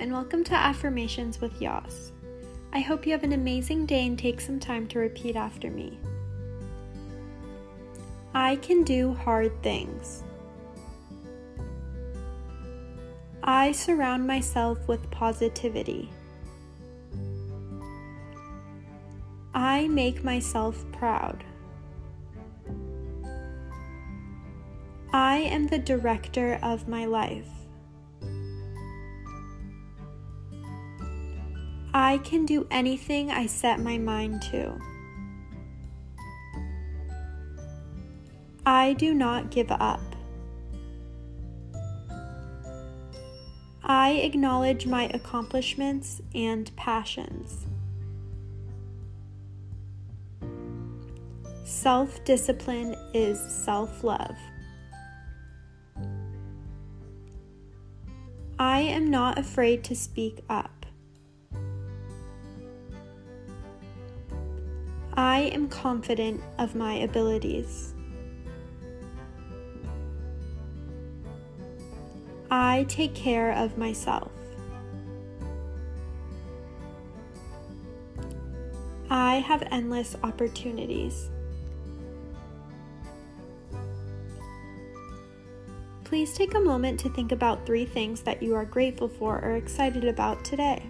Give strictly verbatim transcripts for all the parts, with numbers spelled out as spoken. and welcome to Affirmations with Yas. I hope you have an amazing day and take some time to repeat after me. I can do hard things. I surround myself with positivity. I make myself proud. I am the director of my life. I can do anything I set my mind to. I do not give up. I acknowledge my accomplishments and passions. Self-discipline is self-love. I am not afraid to speak up. I am confident of my abilities. I take care of myself. I have endless opportunities. Please take a moment to think about three things that you are grateful for or excited about today.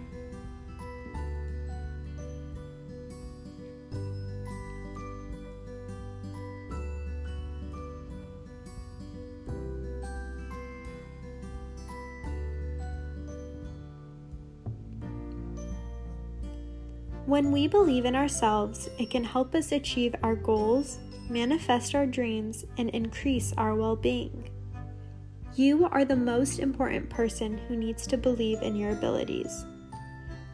When we believe in ourselves, it can help us achieve our goals, manifest our dreams, and increase our well-being. You are the most important person who needs to believe in your abilities.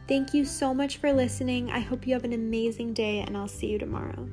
Thank you so much for listening. I hope you have an amazing day, and I'll see you tomorrow.